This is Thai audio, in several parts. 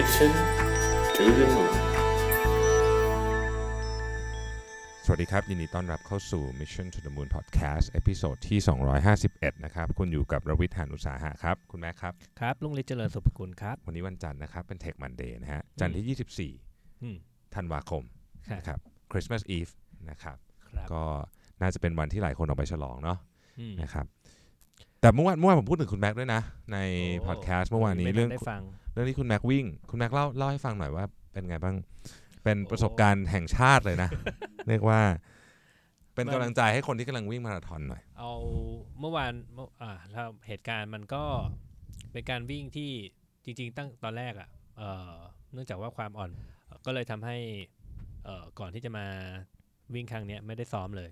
Mission to the Moon สวัสดีครับยินดีต้อนรับเข้าสู่ Mission to the Moon Podcast เอพิโซดที่251นะครับคุณอยู่กับรวิทย์ หาญอุตสาหะครับคุณแม่ครับครับลุงฤทธิ์เจริญสุภกุลครับวันนี้วันจันทร์นะครับเป็น Tech Monday นะฮะจันทร์ที่ 24 ธันวาคมนะครับ Christmas Eve นะครับก็น่าจะเป็นวันที่หลายคนออกไปฉลองเนาะนะครับแต่เมื่อวานผมพูดถึงคุณแม็กด้วยนะในพอดแคสต์เมื่อวานนี้เรื่องที่คุณแม็กวิ่งคุณแม็กเล่าให้ฟังหน่อยว่าเป็นไงบ้างเป็นประสบการณ์แห่งชาติเลยนะ เรียกว่าเป็นกำลังใจให้คนที่กำลังวิ่งมาราธอนหน่อยเอาเมื่อวานเหตุการณ์มันก็เป็นการวิ่งที่จริงๆตั้งตอนแรกอ่ะเนื่องจากว่าความอ่อนก็เลยทำให้ก่อนที่จะมาวิ่งครั้งนี้ไม่ได้ซ้อมเลย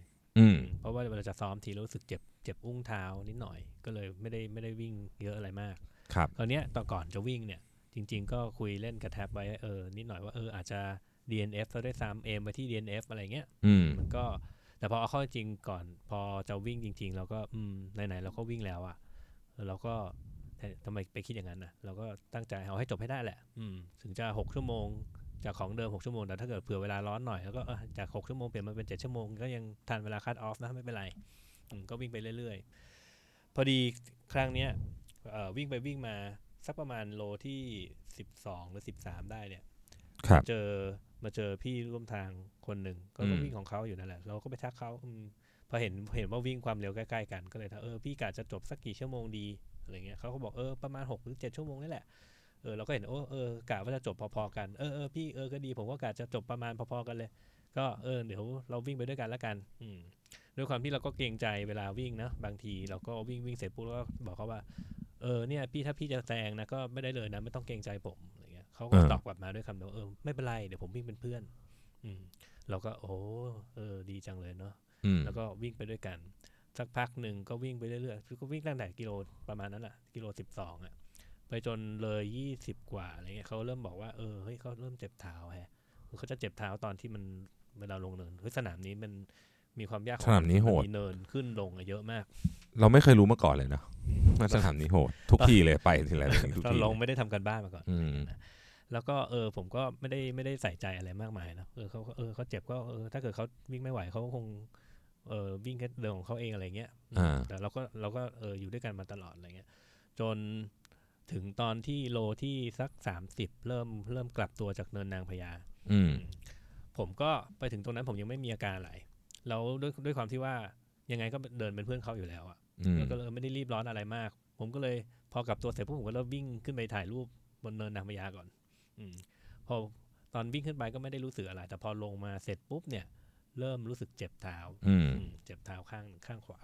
เพราะว่าเราจะซ้อมทีรู้สึกเจ็บอุ้งเท้านิดหน่อยก็เลยไม่ได้วิ่งเยอะอะไรมากครับตอนเนี้ยตอนก่อนจะวิ่งเนี่ยจริงๆก็คุยเล่นกับแท็บไว้นิดหน่อยว่าอาจจะ DNF ซะด้วยซ้ำเอมไปที่ DNF อะไรเงี้ยมันก็แต่พอเอาเข้าจริงก่อนพอจะวิ่งจริงๆเราก็ไหนๆเราก็วิ่งแล้วอ่ะเราก็ทำไมไปคิดอย่างนั้นนะเราก็ตั้งใจเอาให้จบให้ได้แหละถึงจะ6ชั่วโมงจากของเดิม6ชั่วโมงแต่ถ้าเกิดเผื่อเวลาร้อนหน่อยแล้วก็จาก6ชั่วโมงเปลี่ยนมาเป็น7ชั่วโมงก็ยังทันเวลาคัทออฟนะไม่เป็นไรก็วิ่งไปเรื่อยๆพอดีครั้งเนี้ยวิ่งไปวิ่งมาสักประมาณโลที่12หรือ13ได้เนี่ยมาเจอพี่ร่วมทางคนหนึ่งก็วิ่งของเขาอยู่นั่นแหละเราก็ไปทักเขาพอเห็นว่าวิ่งความเร็วใกล้ๆกันก็เลยถ้าพี่กะจะจบสักกี่ชั่วโมงดีอะไรเงี้ยเขาก็บอกประมาณ6หรือ7ชั่วโมงนี่แหละเราก็เห็นกะว่าจะจบพอๆกันพี่ก็ดีผมก็กะจะจบประมาณพอๆกันเลยก็เดี๋ยวเราวิ่งไปด้วยกันแล้วกันด้วยความที่เราก็เกรงใจเวลาวิ่งนะบางทีเราก็วิ่งเสร็จปุ๊บแล้วก็บอกเขาว่าเนี่ยพี่ถ้าพี่จะแซงนะก็ไม่ได้เลยนะไม่ต้องเกรงใจผมอะไรเงี้ยเขาก็ตอบกลับมาด้วยคำเดียวไม่เป็นไรเดี๋ยวผมวิ่งเป็นเพื่อนเราก็ดีจังเลยเนาะแล้วก็วิ่งไปด้วยกันสักพักหนึ่งก็วิ่งไปเรื่อยๆก็วิ่งตั้งแต่กิโลประมาณนั้นแหละกิโล12อ่ะไปจนเลย20กว่าอะไรเงี้ยเขาเริ่มบอกว่าเฮ้ยเขาเริ่มเจ็บเท้าแฮะเขาจะเจ็บเท้าตอนที่มันเวลาลงเนินสนามนี้มันมีความยากสนามนี้โหดมีเนินขึ้นลงเยอะมากเราไม่เคยรู้มาก่อนเลยนะว่าสนามนี้โหดทุกทีเลยไปทีไรทุกทีลงไม่ได้ทำกันบ้านมาก่อนแล้วก็ผมก็ไม่ได้ใส่ใจอะไรมากมายนะเขาเจ็บก็ถ้าเกิดเขาวิ่งไม่ไหวเขาคงวิ่งแค่เดินของเขาเองอะไรเงี้ยแต่เราก็อยู่ด้วยกันมาตลอดอะไรเงี้ยจนถึงตอนที่โลที่สัก30เริ่มกลับตัวจากเนินนางพญาผมก็ไปถึงตรงนั้นผมยังไม่มีอาการอะไรแล้วด้วยความที่ว่ายังไงก็เดินเป็นเพื่อนเขาอยู่แล้วอ่ะแล้วก็เลยไม่ได้รีบร้อนอะไรมากผมก็เลยพอกลับตัวเสร็จพวกผมก็เริ่มวิ่งขึ้นไปถ่ายรูปบนเนินนางพญาก่อนพอตอนวิ่งขึ้นไปก็ไม่ได้รู้สึกอะไรแต่พอลงมาเสร็จปุ๊บเนี่ยเริ่มรู้สึกเจ็บเท้าเจ็บเท้าข้างขวา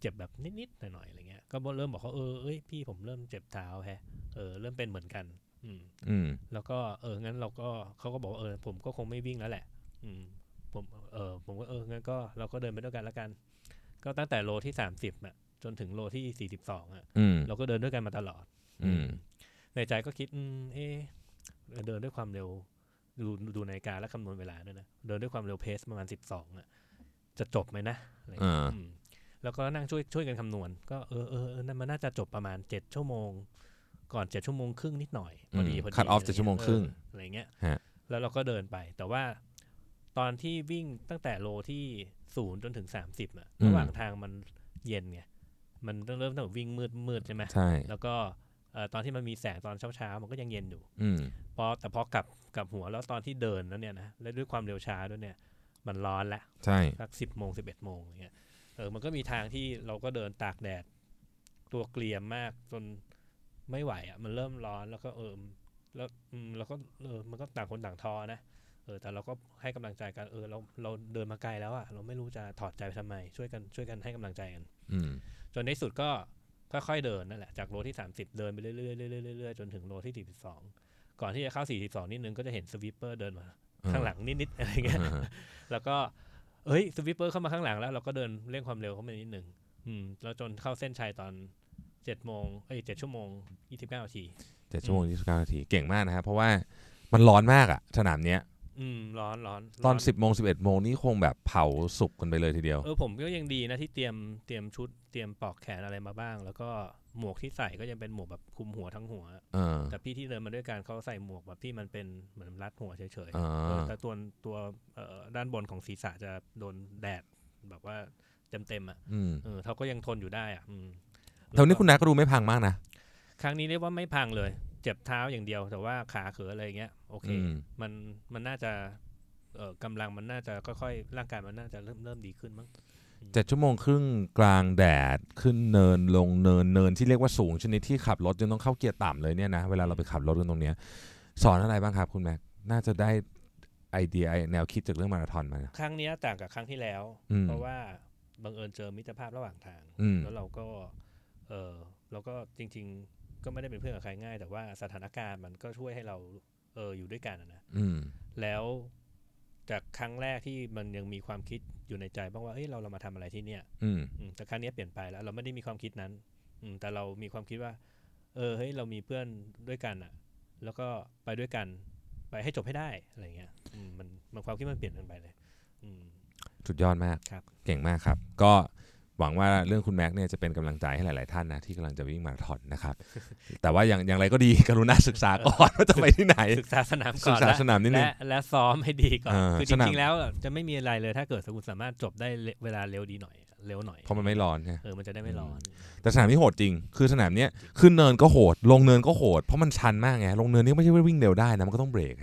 เจ็บแบบนิดๆหน่อยๆอะไรเงี้ยก็เริ่มบอกเขาพี่ผมเริ่มเจ็บเท้าแฮะเริ่มเป็นเหมือนกันแล้วก็งั้นเราก็เขาก็บอกผมก็คงไม่วิ่งแล้วแหละผมก็งั้นก็เราก็เดินไปด้วยกันแล้วกันก็ตั้งแต่โลที่30อ่ะจนถึงโลที่42อ่ะเราก็เดินด้วยกันมาตลอดในใจก็คิดเดินด้วยความเร็วดูนาฬิกาและคำนวณเวลาด้วยนะเดินด้วยความเร็วเพสประมาณ12อ่ะจะจบไหมนะอะไรแล้วก็นั่งช่วยกันคำนวณก็มันน่าจะจบประมาณ7ชั่วโมงก่อน7ชั่วโมงครึ่งนิดหน่อยพอดีคัทออฟ7ชั่วโมงครึ่งอะไรเงี้ยแล้วเราก็เดินไปแต่ว่าตอนที่วิ่งตั้งแต่โลที่0จนถึง30อ่ะระหว่างทางมันเย็นไงมันเริ่มตั้งแต่วิ่งมืดๆใช่มั้ยแล้วก็ตอนที่มันมีแสงตอนเช้าๆมันก็ยังเย็นอยู่แต่พอกับหัวแล้วตอนที่เดินแล้วเนี่ยนะแล้วด้วยความเร็วช้าด้วยเนี่ยมันร้อนละใช่สัก 10:00 น 11:00 นอย่างเงี้ยมันก็มีทางที่เราก็เดินตากแดดตัวเกรียมมากจนไม่ไหวอ่ะมันเริ่มร้อนแล้วก็แล้วแล้วก็มันก็ต่างคนต่างท้อนะแต่เราก็ให้กำลังใจกันเราเดินมาไกลแล้วอ่ะเราไม่รู้จะถอดใจไปทำไมช่วยกันให้กำลังใจกันจนในสุดก็ค่อยๆเดินนั่นแหละจากโลที่30เดินไปเรื่อยๆเรื่อยๆจนถึงโลที่42ก่อนที่จะเข้า42นิดนึงก็จะเห็นสวิปเปอร์เดินมาข้างหลังนิดๆอะไรเงี้ยแล้วก็เฮ้ยสวิปเปอร์เข้ามาข้างหลังแล้วเราก็เดินเร่งความเร็วเข้ามานิดนึงแล้วจนเข้าเส้นชัยตอน7ชั่วโมง29นาที7ชั่วโมง29นาทีเก่งมากนะครับเพราะว่ามันร้อนมากอ่ะสนามเนี้ย ร้อนตอน 10:00 11:00 นนี่คงแบบเผาสุกกันไปเลยทีเดียวผมก็ยังดีนะที่เตรียมชุดเตรียมปลอกแขนอะไรมาบ้างแล้วก็หมวกที่ใส่ก็ยังเป็นหมวกแบบคลุมหัวทั้งหัวแต่พี่ที่เดินมาด้วยกันเขาใส่หมวกแบบที่มันเป็นเหมือนรัดหัวเฉยๆแต่ตัวด้านบนของศีรษะจะโดนแดดแบบว่าเต็มๆอ่ะเขาก็ยังทนอยู่ได้อ่ะแถวนี้คุณนักรู้ไม่พังมากนะครั้งนี้เรียกว่าไม่พังเลยเจ็บเท้าอย่างเดียวแต่ว่าขาเขออะไรเงี้ยโอเคมันน่าจะกำลังมันน่าจะค่อยๆร่างกายมันน่าจะเริ่มดีขึ้นมั้ง7 ชั่วโมงครึ่งกลางแดดขึ้นเนินลงเนินที่เรียกว่าสูงชนิดที่ขับรถจนต้องเข้าเกียร์ต่ำเลยเนี่ยนะเวลาเราไปขับรถตรงเนี้ยสอนอะไรบ้างครับคุณแม็กน่าจะได้ไอเดียแนวคิดจากเรื่องมาราธอนมาครั้งนี้ต่างกับครั้งที่แล้วเพราะว่าบังเอิญเจอมิตรภาพระหว่างทางแล้วเราก็จริงๆก็ไม่ได้เป็นเพื่อนกับใครง่ายแต่ว่าสถานการณ์มันก็ช่วยให้เราอยู่ด้วยกันนะแล้วจากครั้งแรกที่มันยังมีความคิดอยู่ในใจบ้างว่าเอ้ยเรามาทำอะไรที่เนี่ยแต่ครั้งนี้เปลี่ยนไปแล้วเราไม่ได้มีความคิดนั้นแต่เรามีความคิดว่าเฮ้ยเรามีเพื่อนด้วยกันอ่ะแล้วก็ไปด้วยกันไปให้จบให้ได้อะไรเงี้ยมันความคิดมันเปลี่ยนกันไปเลยสุดยอดมากเก่งมากครับก็หวังว่าเรื่องคุณแม็กเนี่ยจะเป็นกำลังใจให้หลายๆท่านนะที่กำลังจะวิ่งมาราธอนนะครับแต่ว่าอย่างไรก็ดีกรุณาศึกษาก่อนว่าจะไปที่ไหนศึกษาสนามก่อนและซ้อมให้ดีก่อนคือจริงๆแล้วจะไม่มีอะไรเลยถ้าเกิดสามารถจบได้เวลาเร็วดีหน่อยเร็วหน่อยเพราะมันไม่ร้อนมันจะได้ไม่ร้อนแต่สนามนี้โหดจริงคือสนามเนี้ยขึ้นเนินก็โหดลงเนินก็โหดเพราะมันชันมากไงลงเนินนี่ไม่ใช่ว่าวิ่งเร็วได้นะมันก็ต้องเบรก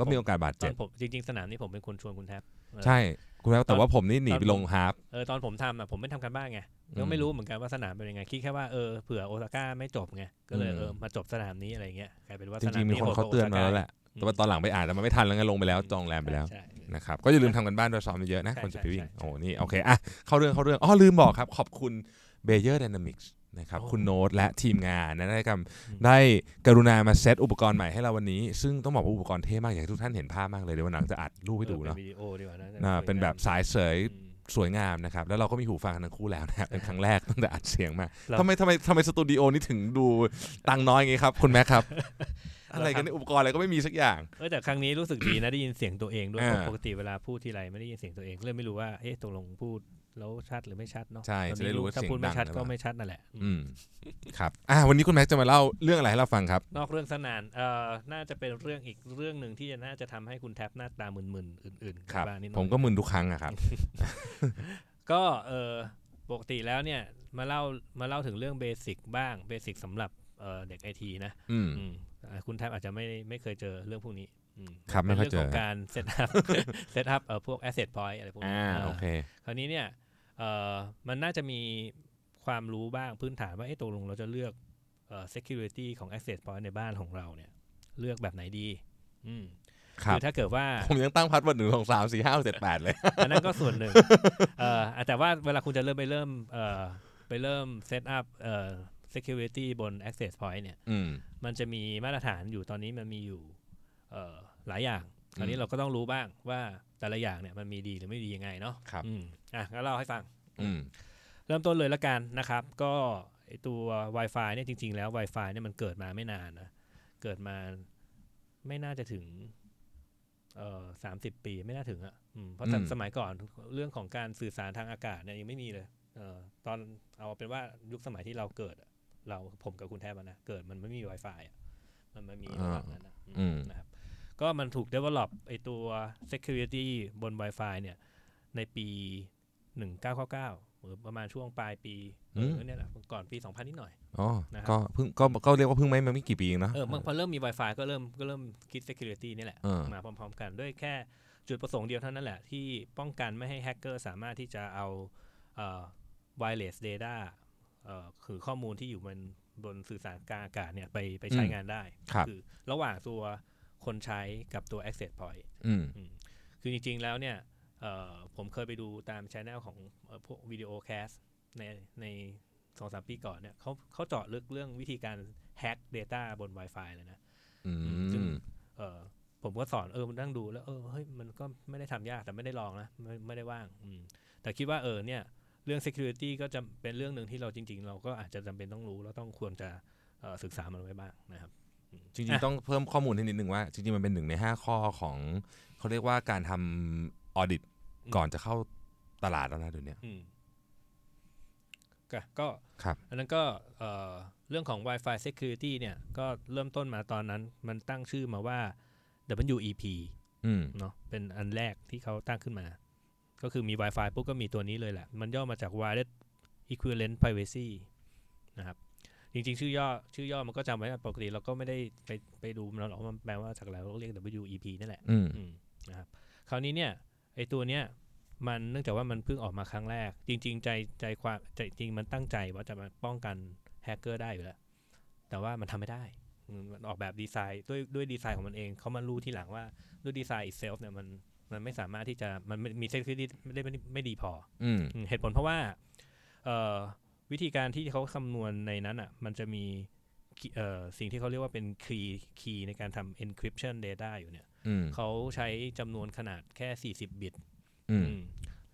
ก็มีโอกาสบาดเจ็บจริงๆสนามนี้ผมเป็นคนชวนคุณแทบใช่คุณแล้วแต่ว่าผมนี่หนีไปลงฮาร์ฟตอนผมทำอ่ะผมไม่ทำกันบ้างไงก็ไม่รู้เหมือนกันว่าสนามเป็นยังไงคิดแค่ว่าเผื่อโอซาก้าไม่จบไงก็เลยมาจบสนามนี้อะไรเงี้ยกลายเป็นว่าจริงๆมีคนเขาเตือนมาแล้วแหละแต่ว่าตอนหลังไปอ่านแต่มันไม่ทันแล้วไงลงไปแล้วจองแรมไปแล้วนะครับก็อย่าลืมทำกันบ้านด้วยซ้อมเยอะนะคนจะไปวิ่งโอ้นี่โอเคอ่ะเข้าเรื่องอ๋อลืมบอกครับขอบคุณ Bayer Dynamics นะครับคุณโน้ตและทีมงานได้กรุณามาเซตอุปกรณ์ใหม่ให้เราวันนี้ซึ่งต้องบอกว่าอุปกรณ์เท่มากอยากให้ทุกท่านเห็นภาพมากเลยเดี๋ยววันหลังจะอัดรูปให้ดูเนาะเป็นแบบสายเสยสวยงามนะครับแล้วเราก็มีหูฟังทั้งคู่แล้วนะเป็นครั้งแรกตั้งแต่อัดเสียงมาทำไมสตูดิโอนี้ถึงดูตังน้อยไงครับคุณแม็กครับอะไรกันอุปกรณ์อะไรก็ไม่มีสักอย่างแต่ครั้งนี้รู้สึกดีนะได้ยินเสียงตัวเองด้วยปกติเวลาพูดทีไรไม่ได้ยินเสียงตัวเองเลยไม่รู้ว่าเอ๊ะตกลงพูดแล้วชัดหรือไม่ชัดเนาะใช่จะได้รู้ว่าเสียงดังไม่ชัดก็ไม่ชัดนั่นแหละครับวันนี้คุณแม็กจะมาเล่าเรื่องอะไรให้เราฟังครับนอกเรื่องสนานน่าจะเป็นเรื่องอีกเรื่องนึงที่น่าจะทำให้คุณแท็บหน้าตามึนๆอื่นๆครับผมก็มึนทุกครั้งอะครับก็ปกติแล้วเนี่ยมาเล่าถึงเรื่องเบสิกบ้างเบสิกสำหรับเด็ก IT นะคุณแท็บอาจจะไม่เคยเจอเรื่องพวกนี้ครับไม่ค่อยเจอการเซตอัพพวก asset point อะไรพวกนี้โอเคคราวนี้เนี่ยมันน่าจะมีความรู้บ้างพื้นฐานว่าตกลงเราจะเลือก security ของ asset point ในบ้านของเราเนี่ยเลือกแบบไหนดีคือถ้าเกิดว่าผมยังตั้งพาสเวิร์ด1 2 3 4 5 6 7 8เลยอันนั้นก็ส่วนหนึ่งแต่ว่าเวลาคุณจะเริ่มเซตอัพsecurity บน access point เนี่ยมันจะมีมาตรฐานอยู่ตอนนี้มันมีอยู่หลายอย่างคราวนี้เราก็ต้องรู้บ้างว่าแต่ละอย่างเนี่ยมันมีดีหรือไม่ดียังไงเนาะครับงั้นเล่าให้ฟังเริ่มต้นเลยละกันนะครับก็ตัว Wi-Fi เนี่ยจริงๆแล้ว Wi-Fi เนี่ยมันเกิดมาไม่นานนะเกิดมาไม่น่าจะถึง30 ปีไม่น่าถึงอ่ะเพราะสมัยก่อนเรื่องของการสื่อสารทางอากาศเนี่ยยังไม่มีเลยตอนเอาเป็นว่ายุคสมัยที่เราเกิดเราผมกับคุณแทบนะเกิดมันไม่มี Wi-Fi อ่ะมันไม่มีแบบนั้นนะครับก็มันถูก develop ไอตัว security บน Wi-Fi เนี่ยในปี1999หรือประมาณช่วงปลายปีเนี่ยแหละก่อนปี2000นิดหน่อยอ๋อนะก็เพิ่งก็เรียกว่าเพิ่งไม่กี่ปีเองนะพอเริ่มมี Wi-Fi ก็เริ่มคิด security นี่แหละมาพร้อมๆกันด้วยแค่จุดประสงค์เดียวเท่านั้นแหละที่ป้องกันไม่ให้แฮกเกอร์สามารถที่จะเอาwireless data คือข้อมูลที่อยู่บนสื่อสารกลางอากาศเนี่ยไปใช้งานได้คือระหว่างตัวคนใช้กับตัว access point คือจริงๆแล้วเนี่ยผมเคยไปดูตาม channel ของพวกวิดีโอแคสใน 2-3 ปีก่อนเนี่ยเขาเจาะลึกเรื่องวิธีการแฮก data บน Wi-Fi เลยนะซึ่งผมก็สอนมันนั่งดูแล้วเฮ้ยมันก็ไม่ได้ทำยากแต่ไม่ได้ลองนะไม่ได้ว่างแต่คิดว่าเนี่ยเรื่อง security ก็จะเป็นเรื่องนึงที่เราจริงๆเราก็อาจจะจำเป็นต้องรู้แล้วต้องควรจะศึกษามันไว้บ้างนะครับ จริงๆต้องเพิ่มข้อมูลให้นิดนึงว่าจริงๆมันเป็น1ใน5ข้อของเขาเรียกว่าการทำออดิตก่อนจะเข้าตลาดแล้วนะเดี๋ยวนี้ก็อันนั้นก็เรื่องของ Wi-Fi Security เนี่ยก็เริ่มต้นมาตอนนั้นมันตั้งชื่อมาว่า WEP เนาะเป็นอันแรกที่เขาตั้งขึ้นมาก็คือมี Wi-Fi ปุ๊บ ก็มีตัวนี้เลยแหละมันย่อมาจาก Wireless Equivalent Privacy นะครับจริงๆชื่อย่อมันก็จำไว้ปกติเราก็ไม่ได้ไปดูมันหรอกมันแปลว่าจากอะไรเราเรียก WEP นั่นแหละนะครับคราวนี้เนี่ยไอ้ตัวเนี้ยมันเนื่องจากว่ามันเพิ่งออกมาครั้งแรกจริงๆใจจริงมันตั้งใจว่าจะมาป้องกันแฮกเกอร์ได้อยู่แล้วแต่ว่ามันทำไม่ได้มันออกแบบดีไซน์ด้วยดีไซน์ของมันเองเขามารู้ทีหลังว่าด้วยดีไซน์ itself เนี่ยมันไม่สามารถที่จะมันมีเซฟตี้ไม่ดีพอเหตุผลเพราะว่าวิธีการที่เขาคำนวณในนั้นอ่ะมันจะมีสิ่งที่เขาเรียกว่าเป็นคีย์ในการทำ encryption data อยู่เนี่ยเขาใช้จำนวนขนาดแค่40บิต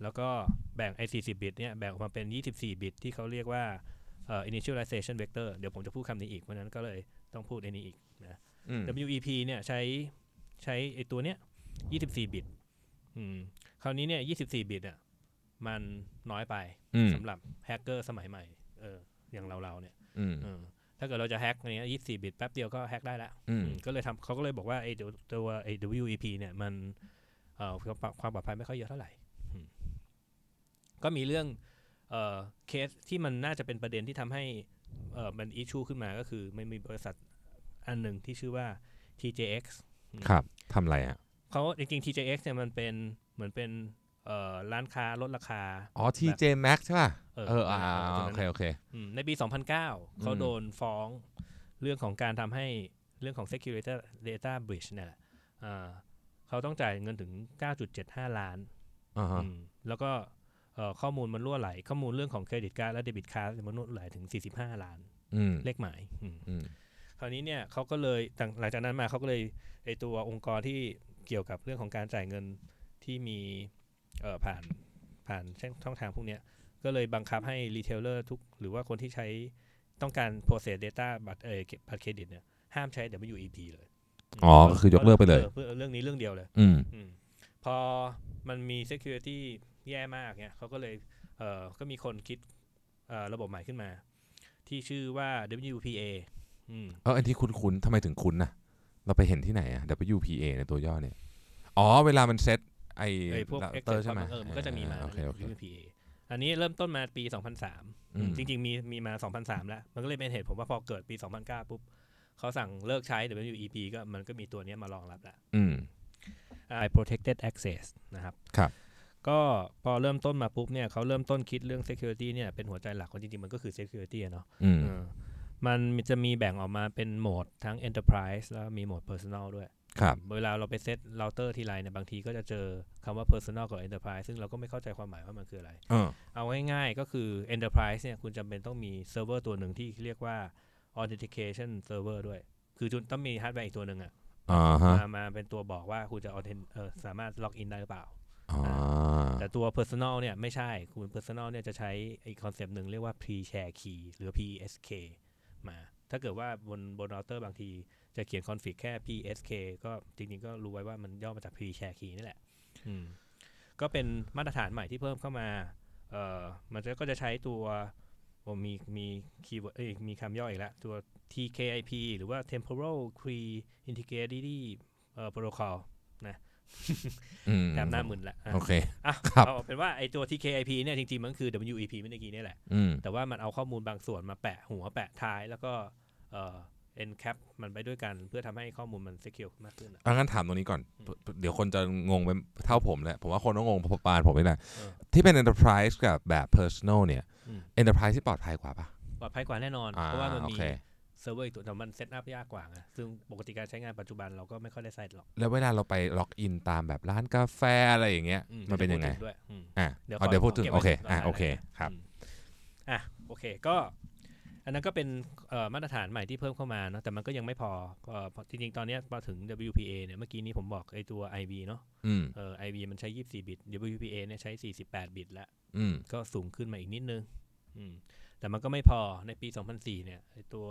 แล้วก็แบ่งไอ้40บิตเนี่ยแบ่งออกมาเป็น24บิตที่เขาเรียกว่าinitialization vector เดี๋ยวผมจะพูดคำนี้อีกเพราะนั้นก็เลยต้องพูดอันนี้อีกนะ WEP เนี่ยใช้ไอ้ตัวเนี้ย24บิตคราวนี้เนี่ย24บิตอ่ะมันน้อยไปสำหรับแฮกเกอร์สมัยใหม่อย่างเราเนี่ยถ้าเกิดเราจะแฮกอะไรเงี้ย24บิตแป๊บเดียวก็แฮกได้ละก็เลยเขาก็เลยบอกว่าไอ้ตัว WEP เนี่ยมันความปลอดภัยไม่ค่อยเยอะเท่าไหร่ก็มีเรื่องเคสที่มันน่าจะเป็นประเด็นที่ทำให้มันอิชชูขึ้นมาก็คือมันมีบริษัทอันหนึ่งที่ชื่อว่า TJX ครับทำอะไรอ่ะเขาจริงๆ TJX เนี่ยมันเป็นเหมือนเป็นร้านค้าลดราคาอ๋อ TJ Max ใช่ป่ะโอเคในปี 2009เขาโดนฟ้องเรื่องของการทำให้เรื่องของ security data breach เนี่ยเขาต้องจ่ายเงินถึง 9.75 ล้านแล้วก็ข้อมูลมันรั่วไหลข้อมูลเรื่องของเครดิตการ์ดและเดบิตการ์ดมันรั่วไหลถึง45ล้านเลขหมายคราวนี้เนี่ยเขาก็เลยหลังจากนั้นมาเขาก็เลยไอตัวองค์กรที่เกี่ยวกับเรื่องของการจ่ายเงินที่มีผ่านช่องทางพวกเนี้ยก็เลยบังคับให้รีเทลเลอร์ทุกหรือว่าคนที่ใช้ต้องการ process data บัตรเครดิตเนี่ยห้ามใช้ WEP เลยอ๋อก็คือยกเลิกไปเลยเรื่องนี้เรื่องเดียวเลยพอมันมี security แย่มากเนี่ยเขาก็เลยก็มีคนคิดระบบใหม่ขึ้นมาที่ชื่อว่า WPA อันที่คุ้นๆทำไมถึงคุ้นนะเราไปเห็นที่ไหนอ่ะ WPA ในตัวย่อเนี่ยอ๋อเวลามันเซตไอ้พวก Excel ใช่มั้ยมันก็จะมีมา WPA อันนี้เริ่มต้นมาปี 2003 จริงๆมีมา 2003 แล้วมันก็เลยเป็นเหตุผมว่าพอเกิดปี 2009 ปุ๊บเขาสั่งเลิกใช้ WEP ก็มันก็มีตัวนี้มารองรับแล้วProtected Access นะครับก็พอเริ่มต้นมาปุ๊บเนี่ยเขาเริ่มต้นคิดเรื่อง security เนี่ยเป็นหัวใจหลักของจริงๆมันก็คือ security เนาะมันจะมีแบ่งออกมาเป็นโหมดทั้ง enterprise แล้วมีโหมด personal ด้วยเวลาเราไปเซต router ทีไรเนี่ยบางทีก็จะเจอคำว่า personal กับ enterprise ซึ่งเราก็ไม่เข้าใจความหมายว่ามันคืออะไรเอาง่ายๆก็คือ enterprise เนี่ยคุณจำเป็นต้องมี server ตัวหนึ่งที่เรียกว่าauthentication server ด้วยคือคุณต้องมีฮาร์ดแวร์อีกตัวหนึ่งอ่ะมาเป็นตัวบอกว่าคุณจะสามารถล็อกอินได้หรือเปล่าแต่ตัว personal เนี่ยไม่ใช่คุณ personal เนี่ยจะใช้อีกคอนเซปต์หนึ่งเรียกว่า pre-share key หรือ PSK มาถ้าเกิดว่าบนเราเตอร์บางทีจะเขียนคอนฟิกแค่ PSK ก็จริงๆก็รู้ไว้ว่ามันย่อมาจาก pre-share key นี่แหละก็เป็นมาตรฐานใหม่ที่เพิ่มเข้ามามันก็จะใช้ตัวมีคีย์เวิร์ดมีคำย่ออีกแล้วตัว TKIP หรือว่า Temporal Key Integrity Protocol นะจำหน้ามึนละโอเคเอาเป็นว่าไอตัว TKIP เนี่ยจริงๆมันคือ WEP เมื่อกี้นี่แหละแต่ว่ามันเอาข้อมูลบางส่วนมาแปะหัวแปะท้ายแล้วก็encap มันไปด้วยกันเพื่อทำให้ข้อมูลมัน secure มากขึ้นอ่ะงั้นถามตรงนี้ก่อนเดี๋ยวคนจะงงไปเท่าผมแหละผมว่าคนก็งงประมาณผมนี่แหละที่เป็น enterprise กับแบบ personal เนี่ย enterprise ที่ปลอดภัยกว่าป่ะปลอดภัยกว่าแน่นอนเพราะว่ามันมี server อีกตัวแต่มัน set up ยากกว่าไงซึ่งปกติการใช้งานปัจจุบันเราก็ไม่ค่อยได้ใส่หรอกแล้วเวลาเราไป log in ตามแบบร้านกาแฟอะไรอย่างเงี้ยมันเป็นยังไงเดี๋ยวพูดถึงโอเคครับโอเคก็อันนั้นก็เป็นมาตรฐานใหม่ที่เพิ่มเข้ามาเนาะแต่มันก็ยังไม่พอจริงๆตอนนี้พอถึง WPA เนี่ยเมื่อกี้นี้ผมบอกไอ้ตัว IV เนาะIV มันใช้24บิต WPA เนี่ยใช้48บิตละก็สูงขึ้นมาอีกนิดนึงแต่มันก็ไม่พอในปี 2004 เนี่ยไอ้ตัว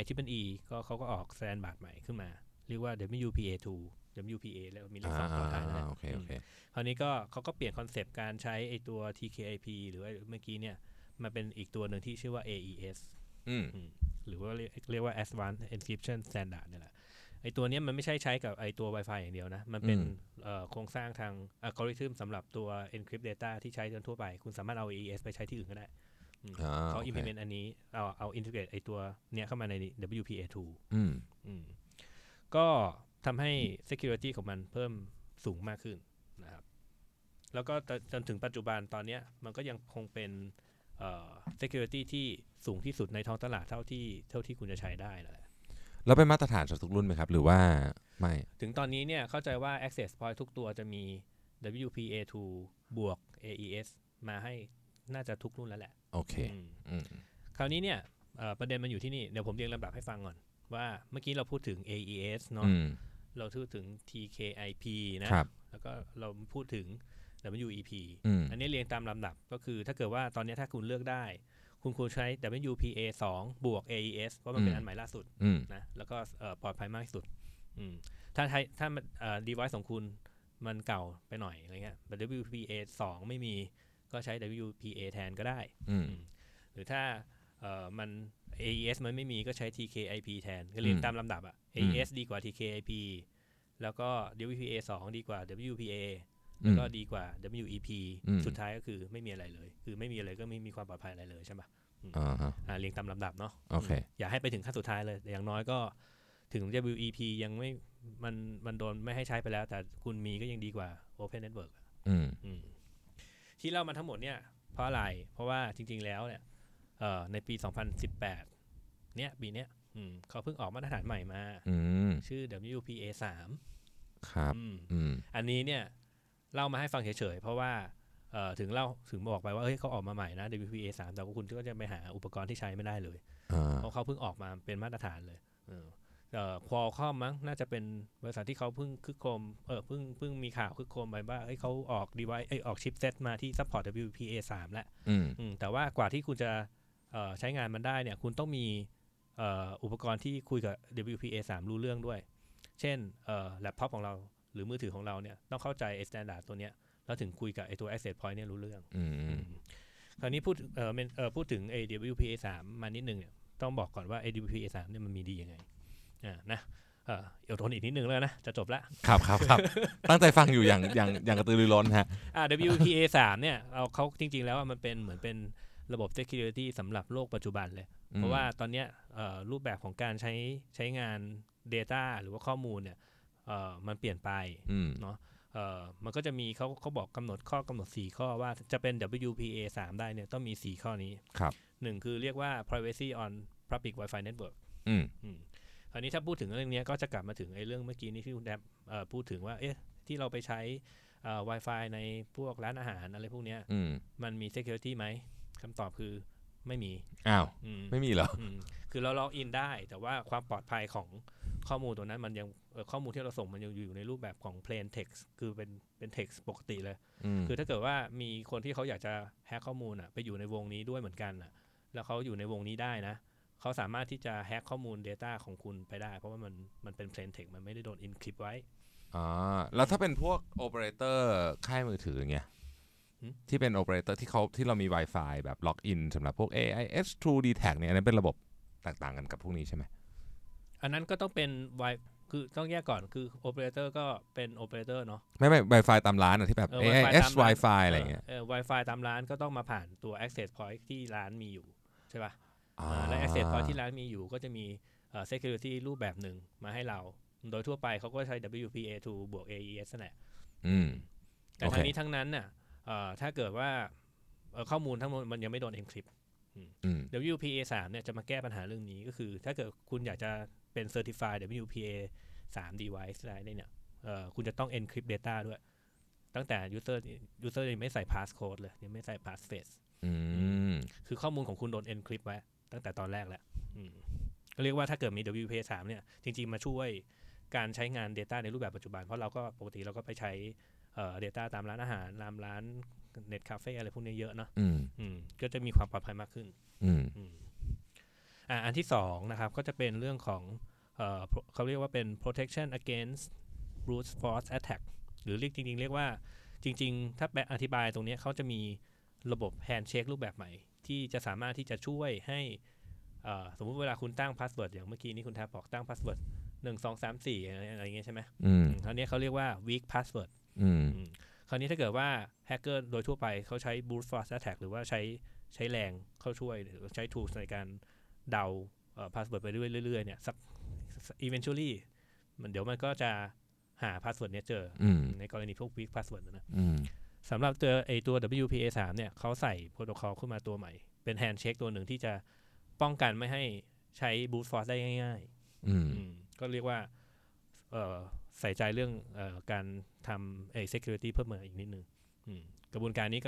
IEEE ก็เขาก็ออกสแตนดาร์ดใหม่ขึ้นมาเรียกว่า WPA2 WPA แล้วมีเลข2ตัวท้ายนะโอเคโอเคคราวนี้ก็เขาก็เปลี่ยนคอนเซปต์การใช้ไอ้ตัว TKIP หรือว่าเมื่อกี้เนี่ยมาเป็นอีกตัวหนึ่งที่ชื่อว่า AES หรือว่าเรียกว่า Advanced Encryption Standard นี่แหละไอ้ตัวนี้มันไม่ใช่ใช้กับไอ้ตัว Wi-Fi อย่างเดียวนะมันเป็นโครงสร้างทางอัลกอริทึมสำหรับตัว Encrypt Data ที่ใช้ทั่วไปคุณสามารถเอา AES ไปใช้ที่อื่นก็ได้เขา implement อันนี้เอา integrate ไอ้ตัวเนี้ยเข้ามาใน WPA2 ก็ทำให้ security ของมันเพิ่มสูงมากขึ้นนะครับแล้วก็จนถึงปัจจุบันตอนนี้มันก็ยังคงเป็นsecurity ที่สูงที่สุดในท้องตลาดเท่าที่คุณจะใช้ได้แหละแล้วเป็นมาตรฐานสำหรับทุกรุ่นไหมครับหรือว่าไม่ถึงตอนนี้เนี่ยเข้าใจว่า access point ทุกตัวจะมี WPA2 บวก AES มาให้น่าจะทุกรุ่นแล้วแหละโอเคคราวนี้เนี่ยประเด็นมันอยู่ที่นี่เดี๋ยวผมเรียงลำดับให้ฟังก่อนว่าเมื่อกี้เราพูดถึง AES เนาะเราพูดถึง TKIP นะแล้วก็เราพูดถึง WEP อันนี้เรียงตามลำดับก็คือถ้าเกิดว่าตอนนี้ถ้าคุณเลือกได้คุณควรใช้ WPA2 บวก AES เพราะมันเป็นอันใหม่ล่าสุดนะแล้วก็ปลอดภัยมากที่สุดถ้า device ของคุณมันเก่าไปหน่อยอะไรเงี้ย WPA2 ไม่มีก็ใช้ WPA แทนก็ได้หรือถ้ามัน AES มันไม่มีก็ใช้ TKIP แทนก็เรียงตามลำดับอ่ะ AES ดีกว่า TKIP แล้วก็ WPA 2ดีกว่า WPA แล้วก็ดีกว่า WEP สุดท้ายก็คือไม่มีอะไรเลยคือไม่มีอะไรก็ไม่มีความปลอดภัยอะไรเลยใช่ป่ะเรียงตามลำดับเนาะอย่าให้ไปถึงขั้นสุดท้ายเลยอย่างน้อยก็ถึง WEP ยังไม่มันโดนไม่ให้ใช้ไปแล้วแต่คุณมีก็ยังดีกว่า Open Network ที่เล่ามาทั้งหมดเนี่ยเพราะอะไรเพราะว่าจริงๆแล้วเนี่ยในปี 2018 เนี่ยปีเนี้ยเขาเพิ่งออกมาตรฐานใหม่มาชื่อ WPA3 ครับอันนี้เนี่ยเล่ามาให้ฟังเฉยๆเพราะว่าถึงบอกไปว่าเฮ้ยเขาออกมาใหม่นะ WPA3 แต่ว่าคุณก็จะไปหาอุปกรณ์ที่ใช้ไม่ได้เลยเพราะเขาเพิ่งออกมาเป็นมาตรฐานเลยQualcomm มั้งน่าจะเป็นบริษัทที่เขาเพิ่งคึกโครมเพิ่งมีข่าวคึกโครมไปว่าเอ้ยเขาออก device ออกชิปเซตมาที่ซัพพอร์ต WPA3 แล้วแต่ว่ากว่าที่คุณจะใช้งานมันได้เนี่ยคุณต้องมีอุปกรณ์ที่คุยกับ WPA3 รู้เรื่องด้วยเช่นแล็ปท็อปของเราหรือมือถือของเราเนี่ยต้องเข้าใจไอ้ standard ตัวเนี้ยแล้วถึงคุยกับไอ้ตัว access point เนี่ยรู้เรื่องคราวนี้พูดถึง WPA3 มานิดนึงเนี่ยต้องบอกก่อนว่า WPA3 เนี่ยมันมีดียังไงนะเดี๋ยวทนอีกนิดนึงแล้วนะจะจบแล้วครับ ตั้งใจฟังอยู่อย่างกระตือรือร้นฮะWPA3 เนี่ยเขาจริงๆแล้วมันเป็นเหมือนเป็นระบบ security สำหรับโลกปัจจุบันเลยเพราะว่าตอนนี้รูปแบบของการใช้งาน data หรือว่าข้อมูลเนี่ยมันเปลี่ยนไปเนาะมันก็จะมีเขาบอกกำหนดข้อกำหนด4ข้อว่าจะเป็น WPA3 ได้เนี่ยต้องมี4ข้อนี้ครับ1คือเรียกว่า privacy on public Wi-Fi network อันนี้ถ้าพูดถึงเรื่องนี้ก็จะกลับมาถึงไอ้เรื่องเมื่อกี้นี้ที่คุณแดบพูดถึงว่าเอ๊ะที่เราไปใช้ Wi-Fi ในพวกร้านอาหารอะไรพวกเนี้ยมันมี security ไหมคำตอบคือไม่มีอ้าวไม่มีเหรอคือเราล็อกอินได้แต่ว่าความปลอดภัยของข้อมูลตัวนั้นมันยังข้อมูลที่เราส่งมันยังอยู่ในรูปแบบของ plain text คือเป็น text ปกติเลยคือถ้าเกิดว่ามีคนที่เขาอยากจะแฮกข้อมูลอ่ะไปอยู่ในวงนี้ด้วยเหมือนกันอ่ะแล้วเขาอยู่ในวงนี้ได้นะเขาสามารถที่จะแฮกข้อมูล data ของคุณไปได้เพราะว่ามันเป็น plain text มันไม่ได้โดน encrypt ไว้แล้วถ้าเป็นพวก operator ค่ายมือถืออย่างเงี้ยที่เป็น operator ที่เรามี Wi-Fi แบบล็อกอินสำหรับพวก AIS True Detect เนี่ยอันนั้นเป็นระบบแตกต่างกันกับพวกนี้ใช่ไหมอันนั้นก็ต้องเป็น คือต้องแยกก่อนคือ operator ก็เป็น operator เนาะไม่ Wi-Fi ตามร้านที่แบบ AIS Wi-Fi อะไรเงี้ย Wi-Fi ตามร้านก็ต้องมาผ่านตัว access point ที่ร้านมีอยู่ใช่ป่ะและ access point ที่ร้านมีอยู่ก็จะมี security รูปแบบหนึ่งมาให้เราโดยทั่วไปเขาก็ใช้ WPA2 บวก AES นั่นแหละแต่ทั้งนี้ทั้งนั้นน่ะถ้าเกิดว่าข้อมูลทั้งหมดมันยังไม่โดน encrypt WPA3 เนี่ยจะมาแก้ปัญหาเรื่องนี้ก็คือถ้าเกิดคุณอยากจะเป็น certified WPA3 device ได้เนี่ยคุณจะต้อง encrypt data ด้วยตั้งแต่ user ยังไม่ใส่ passcode เลยยังไม่ใส่ passphrase คือข้อมูลของคุณโดน encrypt ไว้ตั้งแต่ตอนแรกแล้วก็เรียกว่าถ้าเกิดมี WPA3 เนี่ยจริงๆมาช่วยการใช้งาน data ในรูปแบบปัจจุบันเพราะเราก็ปกติเราก็ไปใช้data ตามร้านอาหารตามร้านเน็ตคาเฟ่อะไรพวกนี้เยอะเนาะก็จะมีความปลอดภัยมากขึ้น อันที่2นะครับก็จะเป็นเรื่องของเขาเรียกว่าเป็น protection against brute force attack หรือเรียกจริงๆเรียกว่าจริงๆถ้าอธิบายตรงนี้เขาจะมีระบบ handshake รูปแบบใหม่ที่จะสามารถที่จะช่วยให้สมมุติเวลาคุณตั้งพาสเวิร์ดอย่างเมื่อกี้นี้คุณแทบบอกตั้งพาสเวิร์ด1234อะไรอย่างเงี้ยใช่ไหมคราวนี้เขาเรียกว่า weak password คราวนี้ถ้าเกิดว่าแฮกเกอร์โดยทั่วไปเขาใช้ brute force attack หรือว่าใช้แรงเข้าช่วยหรือใช้ tools ในการเดาพาสเวิร์ดไปเรื่อยๆเนี่ยสัก eventually มันเดี๋ยวมันก็จะหาพาสเวิร์ดเนี้ยเจอในกรณีพวก weak password นะสำหรับตัว WPA3 เนี่ยเขาใส่โปรโตคอลขึ้นมาตัวใหม่เป็น handshake ตัวหนึ่งที่จะป้องกันไม่ให้ใช้ brute force ได้ง่ายๆก็เรียกว่าใส่ใจเรื่องการทำsecurity เพิ่มมาอีกนิดนึงกระบวนการนี้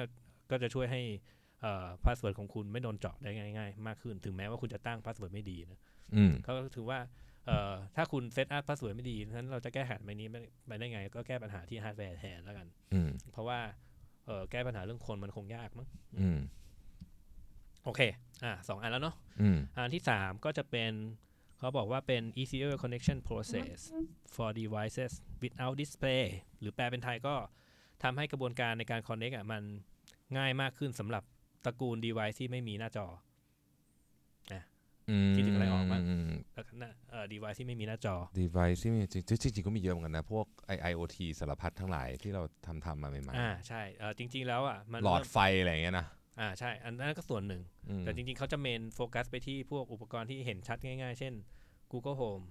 ก็จะช่วยให้พาสเวิร์ดของคุณไม่โดนเจาะได้ง่ายๆมากขึ้นถึงแม้ว่าคุณจะตั้งพาสเวิร์ดไม่ดีนะเขาถือว่าถ้าคุณเซตอัพพาสเวิร์ดไม่ดีนั้นเราจะแก้ปัญหาแบบนี้ไปได้ไงก็แก้ปัญหาที่ฮาร์ดแวร์แทนแล้วกันเพราะว่าแก้ปัญหาเรื่องคนมันคงยากมั้งโอเคสองอันแล้วเนาะอันที่3ก็จะเป็นเขาบอกว่าเป็น easier connection process for devices without display หรือแปลเป็นไทยก็ทำให้กระบวนการในการ connect มันง่ายมากขึ้นสำหรับตระกูล device ที่ไม่มีหน้าจอคิดถึงอะไรออกบ้างdevice ที่ไม่มีหน้าจอ device ที่มีจริงๆก็มีเยอะเหมือนกันนะพวก IoT สารพัดทั้งหลายที่เราทำมาใหม่ๆใช่จริงๆแล้วมันหลอดไฟอะไรอย่างเงี้ยนะใช่อันนั้นก็ส่วนหนึ่งแต่จริงๆเขาจะเมนโฟกัสไปที่พวกอุปกรณ์ที่เห็นชัดง่ายๆเช่น Google Home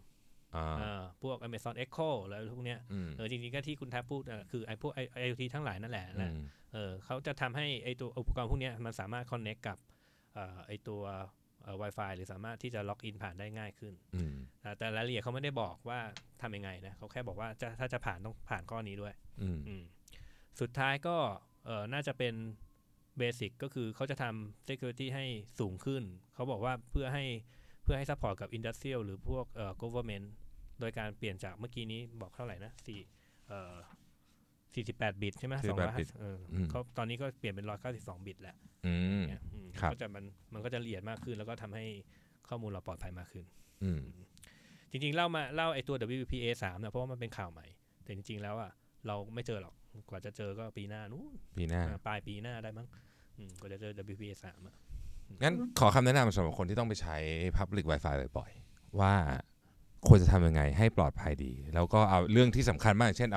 พวก Amazon Echo อะไรพวกเนี้ยจริงๆก็ที่คุณแทบพูดคือไอ้พวก IoT ทั้งหลายนั่นแหละเขาจะทำให้ไอ้ตัวอุปกรณ์พวกเนี้ยมันสามารถ connect กับไอ้ตัว Wi-Fi หรือสามารถที่จะล็อกอินผ่านได้ง่ายขึ้นแต่รายละเอียดเขาไม่ได้บอกว่าทำยังไงนะเขาแค่บอกว่าถ้าจะผ่านต้องผ่านข้อนี้ด้วยสุดท้ายก็น่าจะเป็นเบสิกก็คือเขาจะทำ security ให้สูงขึ้นเขาบอกว่าเพื่อให้ support กับ industrial หรือพวกgovernment โดยการเปลี่ยนจากเมื่อกี้นี้บอกเท่าไหร่นะ48 บิตใช่ไหมเขาตอนนี้ก็เปลี่ยนเป็น192 บิตแล้วก็จะมันก็จะละเอียดมากขึ้นแล้วก็ทำให้ข้อมูลเราปลอดภัยมากขึ้นจริงๆเล่าไอ้ตัว WPA3 นะเพราะว่ามันเป็นข่าวใหม่แต่จริงๆแล้วเราไม่เจอหรอกกว่าจะเจอก็ปีหน้านู้นปลายปีหน้าได้มั้งกว่าจะเจอ WPA3 งั้นขอคำแนะนำสำหรับคนที่ต้องไปใช้ Public Wi-Fi บ่อยๆว่าควรจะทำยังไงให้ปลอดภัยดีแล้วก็เอาเรื่องที่สำคัญมากเช่น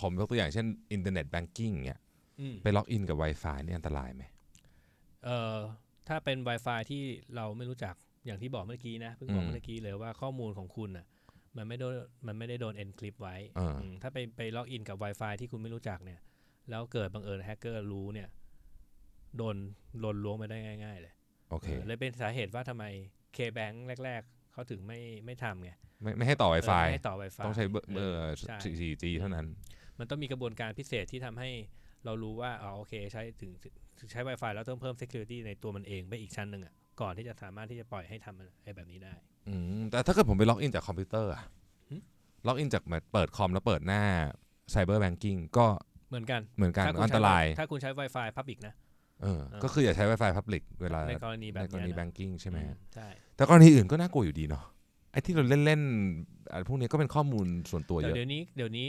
ผมยกตัวอย่างเช่น Internet Banking เนี่ยไปล็อกอินกับ Wi-Fi นี่อันตรายไหมถ้าเป็น Wi-Fi ที่เราไม่รู้จักอย่างที่บอกเมื่อกี้นะเพิ่งบอกเมื่อกี้เลยว่าข้อมูลของคุณนะมันไม่ได้โดน encrypt ไว้ถ้าไปล็อกอินกับ Wi-Fi ที่คุณไม่รู้จักเนี่ยแล้วเกิดบังเอิญแฮกเกอร์รู้เนี่ยโดนล้วงไปได้ง่ายๆเลยโอเคเลยเป็นสาเหตุว่าทำไม K-Bank แรกๆเขาถึงไม่ทำไงไม่ให้ต่อ Wi-Fi ต้องใช้เบอร์ 4G เท่านั้นมันต้องมีกระบวนการพิเศษที่ทำให้เรารู้ว่าโอเคใช้ถึงใช้ Wi-Fi แล้วต้องเพิ่ม security ในตัวมันเองไปอีกชั้นนึงก่อนที่จะสามารถที่จะปล่อยให้ทำไอ้แบบนี้ได้แต่ถ้าเกิดผมไปล็อกอินจากคอมพิวเตอร์ล็อกอินจากเปิดคอมแล้วเปิดหน้า Cyber Banking ก็เหมือนกันอันตรายถ้าคุณใช้ Wi-Fi Public นะก็คืออย่าใช้ Wi-Fi Public เวลาในกรณีแบบในกรณี Banking ใช่มั้ยใช่แต่กรณีอื่นก็น่ากลัวอยู่ดีเนาะไอ้ที่เราเล่นๆพวกนี้ก็เป็นข้อมูลส่วนตัวเยอะเดี๋ยวนี้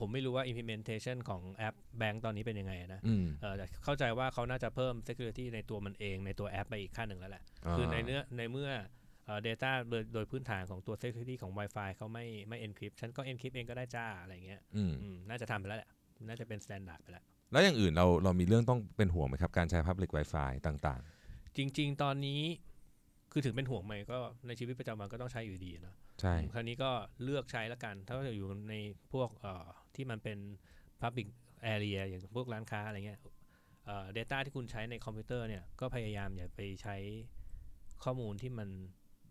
ผมไม่รู้ว่า implementation ของแอป Bank ตอนนี้เป็นยังไงนะเข้าใจว่าเขาน่าจะเพิ่ม security ในตัวมันเองในตัวแอปไปอีกขั้นนึงแล้วแหละคือในเมื่อdata โดยพื้นฐานของตัว security ของ Wi-Fi เขาไม่ encrypt ฉันก็ encrypt เองก็ได้จ้าอะไรเงี้ยน่าจะทำไปแล้วแหละน่าจะเป็น standard ไปแล้วแล้วอย่างอื่นเรามีเรื่องต้องเป็นห่วงไหมครับการใช้ public Wi-Fi ต่างๆจริงๆตอนนี้คือถึงเป็นห่วงไหมก็ในชีวิตประจำวันก็ต้องใช้อยู่ดีเนาะใช่คราวนี้ก็เลือกใช้แล้วกันถ้าจะอยู่ในพวกที่มันเป็น public area อย่างพวกร้านค้าอะไรเงี้ยdata ที่คุณใช้ในคอมพิวเตอร์เนี่ยก็พยายามอย่าไปใช้ข้อมูลที่มัน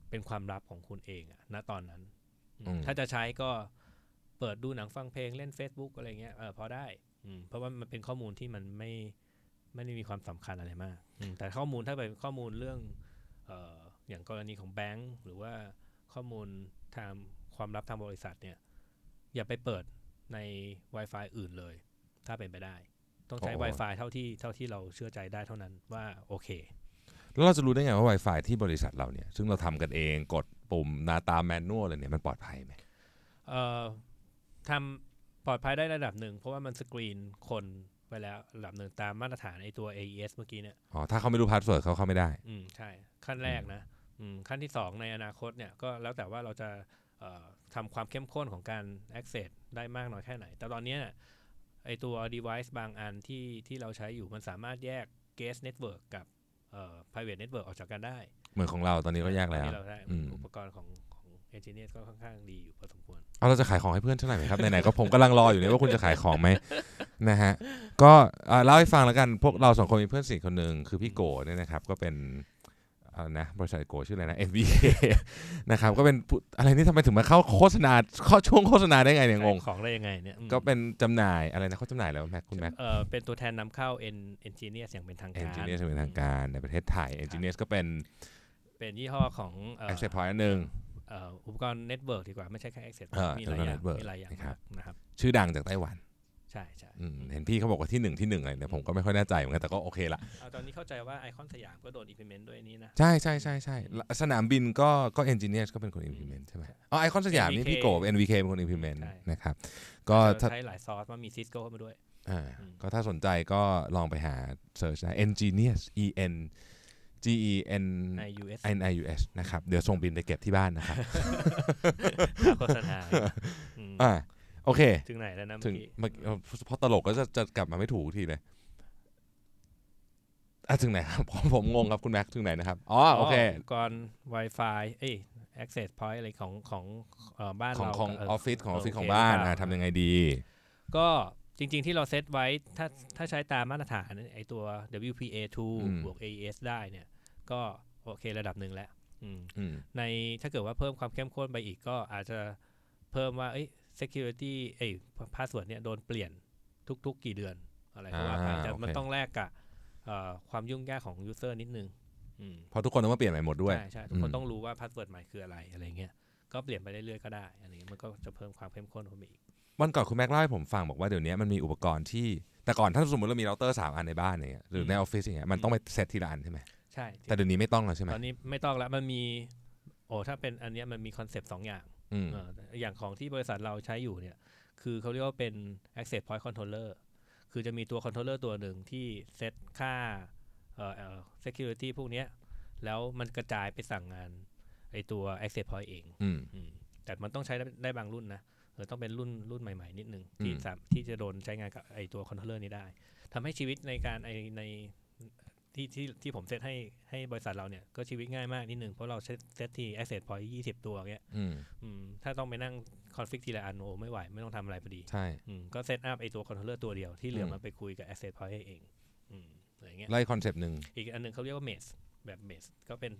เป็นความลับของคุณเองณตอนนั้นถ้าจะใช้ก็เปิดดูหนังฟังเพลงเล่น Facebook อะไรเงี้ยพอได้เพราะว่ามันเป็นข้อมูลที่มันไม่ได้มีความสำคัญอะไรมากแต่ข้อมูลถ้าเป็นข้อมูลเรื่องอย่างกรณีของแบงค์หรือว่าข้อมูลทางความลับทางบริษัทเนี่ยอย่าไปเปิดใน Wi-Fi อื่นเลยถ้าเป็นไปได้ต้องใช้ Wi-Fi เท่าที่เราเชื่อใจได้เท่านั้นว่าโอเค แล้วเราจะรู้ได้ไงว่า Wi-Fi ที่บริษัทเราเนี่ยซึ่งเราทำกันเองกดปุ่มนาตาแมนนวลอะไรเนี่ยมันปลอดภัยไหมทำปลอดภัยได้ระดับหนึ่งเพราะว่ามันสกรีนคนไปแล้วระดับหนึ่งตามมาตรฐานไอ้ตัว AES เมื่อกี้เนี่ยอ๋อถ้าเขาไม่รู้พาสเวิร์ดเขาเข้าไม่ได้อืมใช่ขั้นแรกนะขั้นที่2ในอนาคตเนี่ยก็แล้วแต่ว่าเราจะทำความเข้มข้นของการ access ได้มากน้อยแค่ไหนแต่ตอนนี้ไอตัว device บางอันที่เราใช้อยู่มันสามารถแยก guest network กับ private network ออกจากกันได้เหมือนของเราตอนนี้ก็แยกแล้วอุปกรณ์ของ Engenius ก็ค่อนข้างดีอยู่พอสมควรเอาเราจะขายของให้เพื่อนเท่าไหร่ครับ ไหนๆก็ผมกำลังรออยู่เนี่ยว่าคุณจะขายของไหม นะฮะก็เล่าให้ฟังแล้วกันพวกเรา2คนมีเพื่อน4คนนึงคือพี่โกเนี่ยนะครับก็เป็นนะบริษัทโกชื่ออะไรนะ MBA นะครับก็เป็นอะไรนี่ทำไมถึงมาเข้าโฆษณาเข้าช่วงโฆษณาได้ไงเนี่ยงงของได้ยังไงเนี่ยก็เป็นจำหน่ายอะไรนะเขาจำหน่ายแล้วแม็กคุณแม็กเป็นตัวแทนนำเข้า Engenius อย่างเป็นทางการ Engenius อย่างเป็นทางการในประเทศไทย Engenius ก็เป็นยี่ห้อของ Access Point อันนึงอุปกรณ์ Network ดีกว่าไม่ใช่แค่ Access มีหลายอย่างนะครับชื่อดังจากไต้หวันใช่ใช่เห็นพี่เขาบอกว่าที่หนึ่งอะไรเนี่ยผมก็ไม่ค่อยแน่ใจเหมือนกันแต่ก็โอเคละตอนนี้เข้าใจว่าไอคอนสยามก็โดน implement ด้วยนี้นะใช่ใช่ใช่ใช่สนามบินก็ Engenius ก็เป็นคน implement ใช่ไหมอ๋อไอคอนสยามนี่พี่โกบ NVK เป็นคน implement นะครับก็ใช้หลายซอสว่ามี Cisco มาด้วยก็ถ้าสนใจก็ลองไปหา search นะ Engenius ENGENIUS นะครับเดี๋ยวส่งบินไปเก็บที่บ้านนะครับโฆษณาโอเคถึงไหนแล้วนะเมื่อกี้พอตลกก็จะกลับมาไม่ถูกทีเลยถึงไหนครับผมงงครับคุณแม็กถึงไหนนะครับอ๋อโอเคก่อน Wi-Fi เอ้ย access point อะไรของบ้านเราของออฟฟิศของบ้านทำยังไงดีก็จริงๆที่เราเซตไว้ถ้าใช้ตามมาตรฐานไอตัว WPA2 บวก AES ได้เนี่ยก็โอเคระดับหนึ่งแล้วในถ้าเกิดว่าเพิ่มความเข้มข้นไปอีกก็อาจจะเพิ่มว่าsecurity password เนี่ยโดนเปลี่ยนทุกๆกี่เดือนอะไรก็ว่าไปแต่มันต้องแลกกับความยุ่งยากของ user นิดนึงเพราะทุกคนต้องมาเปลี่ยนใหม่หมดด้วยใช่ทุกคนต้องรู้ว่า password ใหม่คืออะไรอะไรเงี้ยก็เปลี่ยนไปเรื่อยๆก็ได้อะไรเงี้ยมันก็จะเพิ่มความเข้มข้นของมันอีกวันก่อนคุณแม็กเล่าให้ผมฟังบอกว่าเดี๋ยวนี้มันมีอุปกรณ์ที่แต่ก่อนถ้าสมมติเรามีเราเตอร์3 อันในบ้านเนี่ยหรือในออฟฟิศอย่างเงี้ยมันต้องไปเซตทีละอันใช่ไหมใช่แต่เดี๋ยวนี้ไม่ต้องแล้วใช่ไหมตอนนี้ไม่ต้องแล้วมันมีถ้าเป็นอันเนี้ยมันมีคอนเซปต์2อย่างอย่างของที่บริษัทเราใช้อยู่เนี่ยคือเขาเรียกว่าเป็น access point controller คือจะมีตัว controller ตัวหนึ่งที่เซตค่าsecurity พวกเนี้ยแล้วมันกระจายไปสั่งงานไอตัว access point เองแต่มันต้องใช้ได้บางรุ่นนะต้องเป็นรุ่นใหม่ๆนิดนึงที่จะโดนใช้งานกับไอตัว controller นี้ได้ทำให้ชีวิตในการในที่ผมเซตให้บริษัทเราเนี่ยก็ชีวิตง่ายมากนิดนึงเพราะเราเซตที่ access point 20 ตัวเงี้ยถ้าต้องไปนั่งคอนฟิกทีละอันโอไม่ไหวไม่ต้องทำอะไรพอดีใช่ก็เซตอัพไอตัวคอนโทรลเลอร์ตัวเดียวที่เหลือมันไปคุยกับ access point เองอะไรเงี้ยไล่คอนเซปต์นึงอีกอันนึงเขาเรียกว่า mesh แบบ mesh ก็เป็น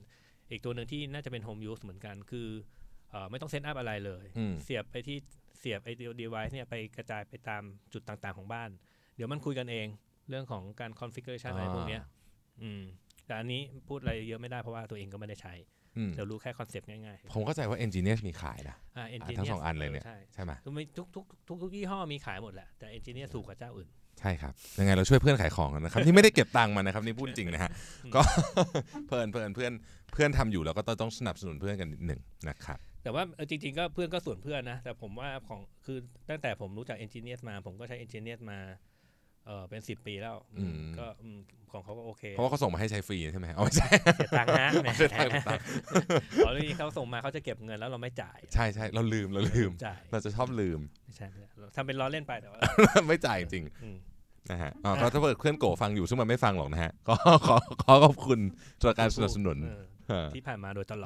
อีกตัวนึงที่น่าจะเป็น home use เหมือนกันคือไม่ต้องเซตอัพอะไรเลยเสียบไอตัว device เนี่ยไปกระจายไปตามจุดต่างๆของบ้านเดี๋ยวมันคุยกันเองเรื่องของการ configuration อะไรพวกเนี้ยแต่อันนี้พูดอะไรเยอะไม่ได้เพราะว่าตัวเองก็ไม่ได้ใช้แต่รู้แค่คอนเซปต์ง่ายๆผมเข้าใจว่า Engenius มีขายนะทั้ง2อันเลยเนี่ยใช่ไหมทุกยี่ห้อมีขายหมดแหละแต่ Engenius ถูกกว่าเจ้าอื่นใช่ครับยังไงเราช่วยเพื่อนขายของกันนะครับนี่ไม่ได้เก็บตังค์มานะครับนี่พูดจริงนะฮะก็เพื่อนทำอยู่แล้วก็ต้องสนับสนุนเพื่อนกันนิดนึงนะครับแต่ว่าจริงๆก็เพื่อนก็ส่วนเพื่อนนะแต่ผมว่าของคือตั้งแต่ผมรู้จัก Engenius มาผมก็ใช้ Engenius มาเป็น10 ปีแล้วก็ของเขาก็โอเคเพราะว่าเขาส่งมาให้ใช้ฟรีใช่ไหมอ๋อไม่ใช่เสียตังค์นะแหมอ๋อเรื่องนี้เขาส่งมาเขาจะเก็บเงินแล้วเราไม่จ่ายใช่ใช่เราลืมเราจะชอบลืมไม่ใช่ทำเป็นล้อเล่นไปแต่ว่าไม่จ่ายจริงนะฮะอ๋อเขาถ้าเพื่อนโกฟังอยู่ซึ่งมันไม่ฟังหรอกนะฮะก็ขอขอบคุณสำหรับการสนับสนุนที่ผ่านมาโดยตล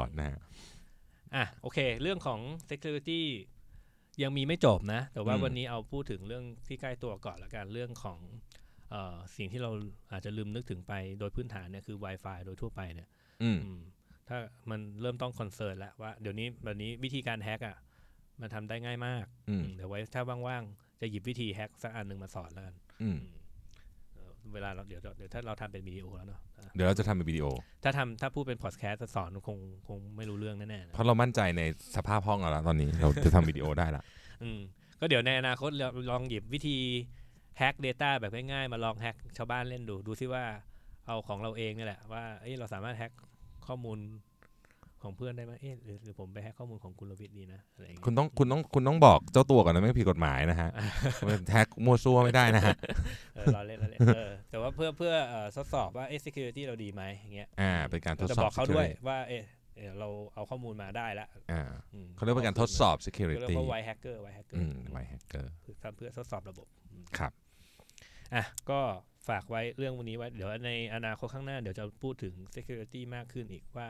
อดนะฮะอ่ะโอเคเรื่องของ securityยังมีไม่จบนะแต่ว่าวันนี้เอาพูดถึงเรื่องที่ใกล้ตัวก่อนละกันเรื่องของสิ่งที่เราอาจจะลืมนึกถึงไปโดยพื้นฐานเนี่ยคือ Wi-Fi โดยทั่วไปเนี่ยถ้ามันเริ่มต้องคอนเซิร์นแล้วว่าเดี๋ยวนี้แบบนี้วิธีการแฮกอ่ะมันทำได้ง่ายมากเดี๋ยวไว้ถ้าว่างๆจะหยิบวิธีแฮกสักอันนึงมาสอนแล้วกันเวลาเราเดี๋ยวถ้าเราทำเป็นวิดีโอแล้วเนาะเดี๋ยวเราจะทำเป็นวิดีโอถ้าพูดเป็นพอดแคสต์สอนคงไม่รู้เรื่องแน่ๆเพราะเรามั่นใจในสภาพห้องเราแล้วตอนนี้เราจะทำวิดีโอได้ละก็เดี๋ยวในอนาคตลองหยิบวิธีแฮก Data แบบง่ายๆมาลองแฮกชาวบ้านเล่นดูซิว่า เอาของเราเองนี่แหละว่าเราสามารถแฮกข้อมูลของเพื่อนได้ไหมหรือผมไปแฮกข้อมูลของกุลวิทย์ดีนะอะไรอย่างเงี้ยคุณต้องบอกเจ้าตัวก่อนนะไม่ผิดกฎหมายนะฮะแฮกมั่วซั่วไม่ได้นะฮะเราเล่นแต่ว่าเพื่อทดสอบว่าsecurity เราดีไหมอย่างเงี้ยเป็นการทดสอบจะบอกเขาด้วยว่าเราเอาข้อมูลมาได้แล้วเขาเรียกว่าการทดสอบ security เรียกว่า white hacker ทำเพื่อทดสอบระบบครับก็ฝากไว้เรื่องวันนี้ไว้เดี๋ยวในอนาคตข้างหน้าเดี๋ยวจะพูดถึง security มากขึ้นอีกว่า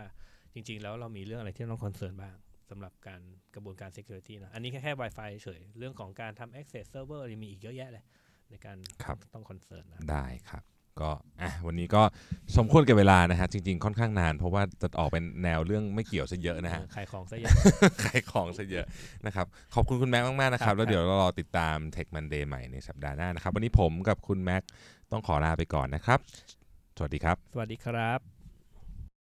จริงๆแล้วเรามีเรื่องอะไรที่ต้องคอนเซิร์นบ้างสำหรับการกระบวนการ security นะอันนี้แค่ Wi-Fi เฉยเรื่องของการทำ access server อะไรมีอีกเยอะแยะเลยในการต้องคอนเซิร์นนะได้ครับก็วันนี้ก็สมควรกับเวลานะฮะจริงๆค่อนข้างนานเพราะว่าจะออกเป็นแนวเรื่องไม่เกี่ยวซะเยอะนะฮะขายของซะเยอะ ขายของซะเยอะนะครับขอบคุณคุณแม็กมากๆนะครับแล้วเดี๋ยวเรารอติดตาม Tech Monday ใหม่ในสัปดาห์หน้านะครับวันนี้ผมกับคุณแม็กต้องขอลาไปก่อนนะครับสวัสดีครับสวัสดีครับ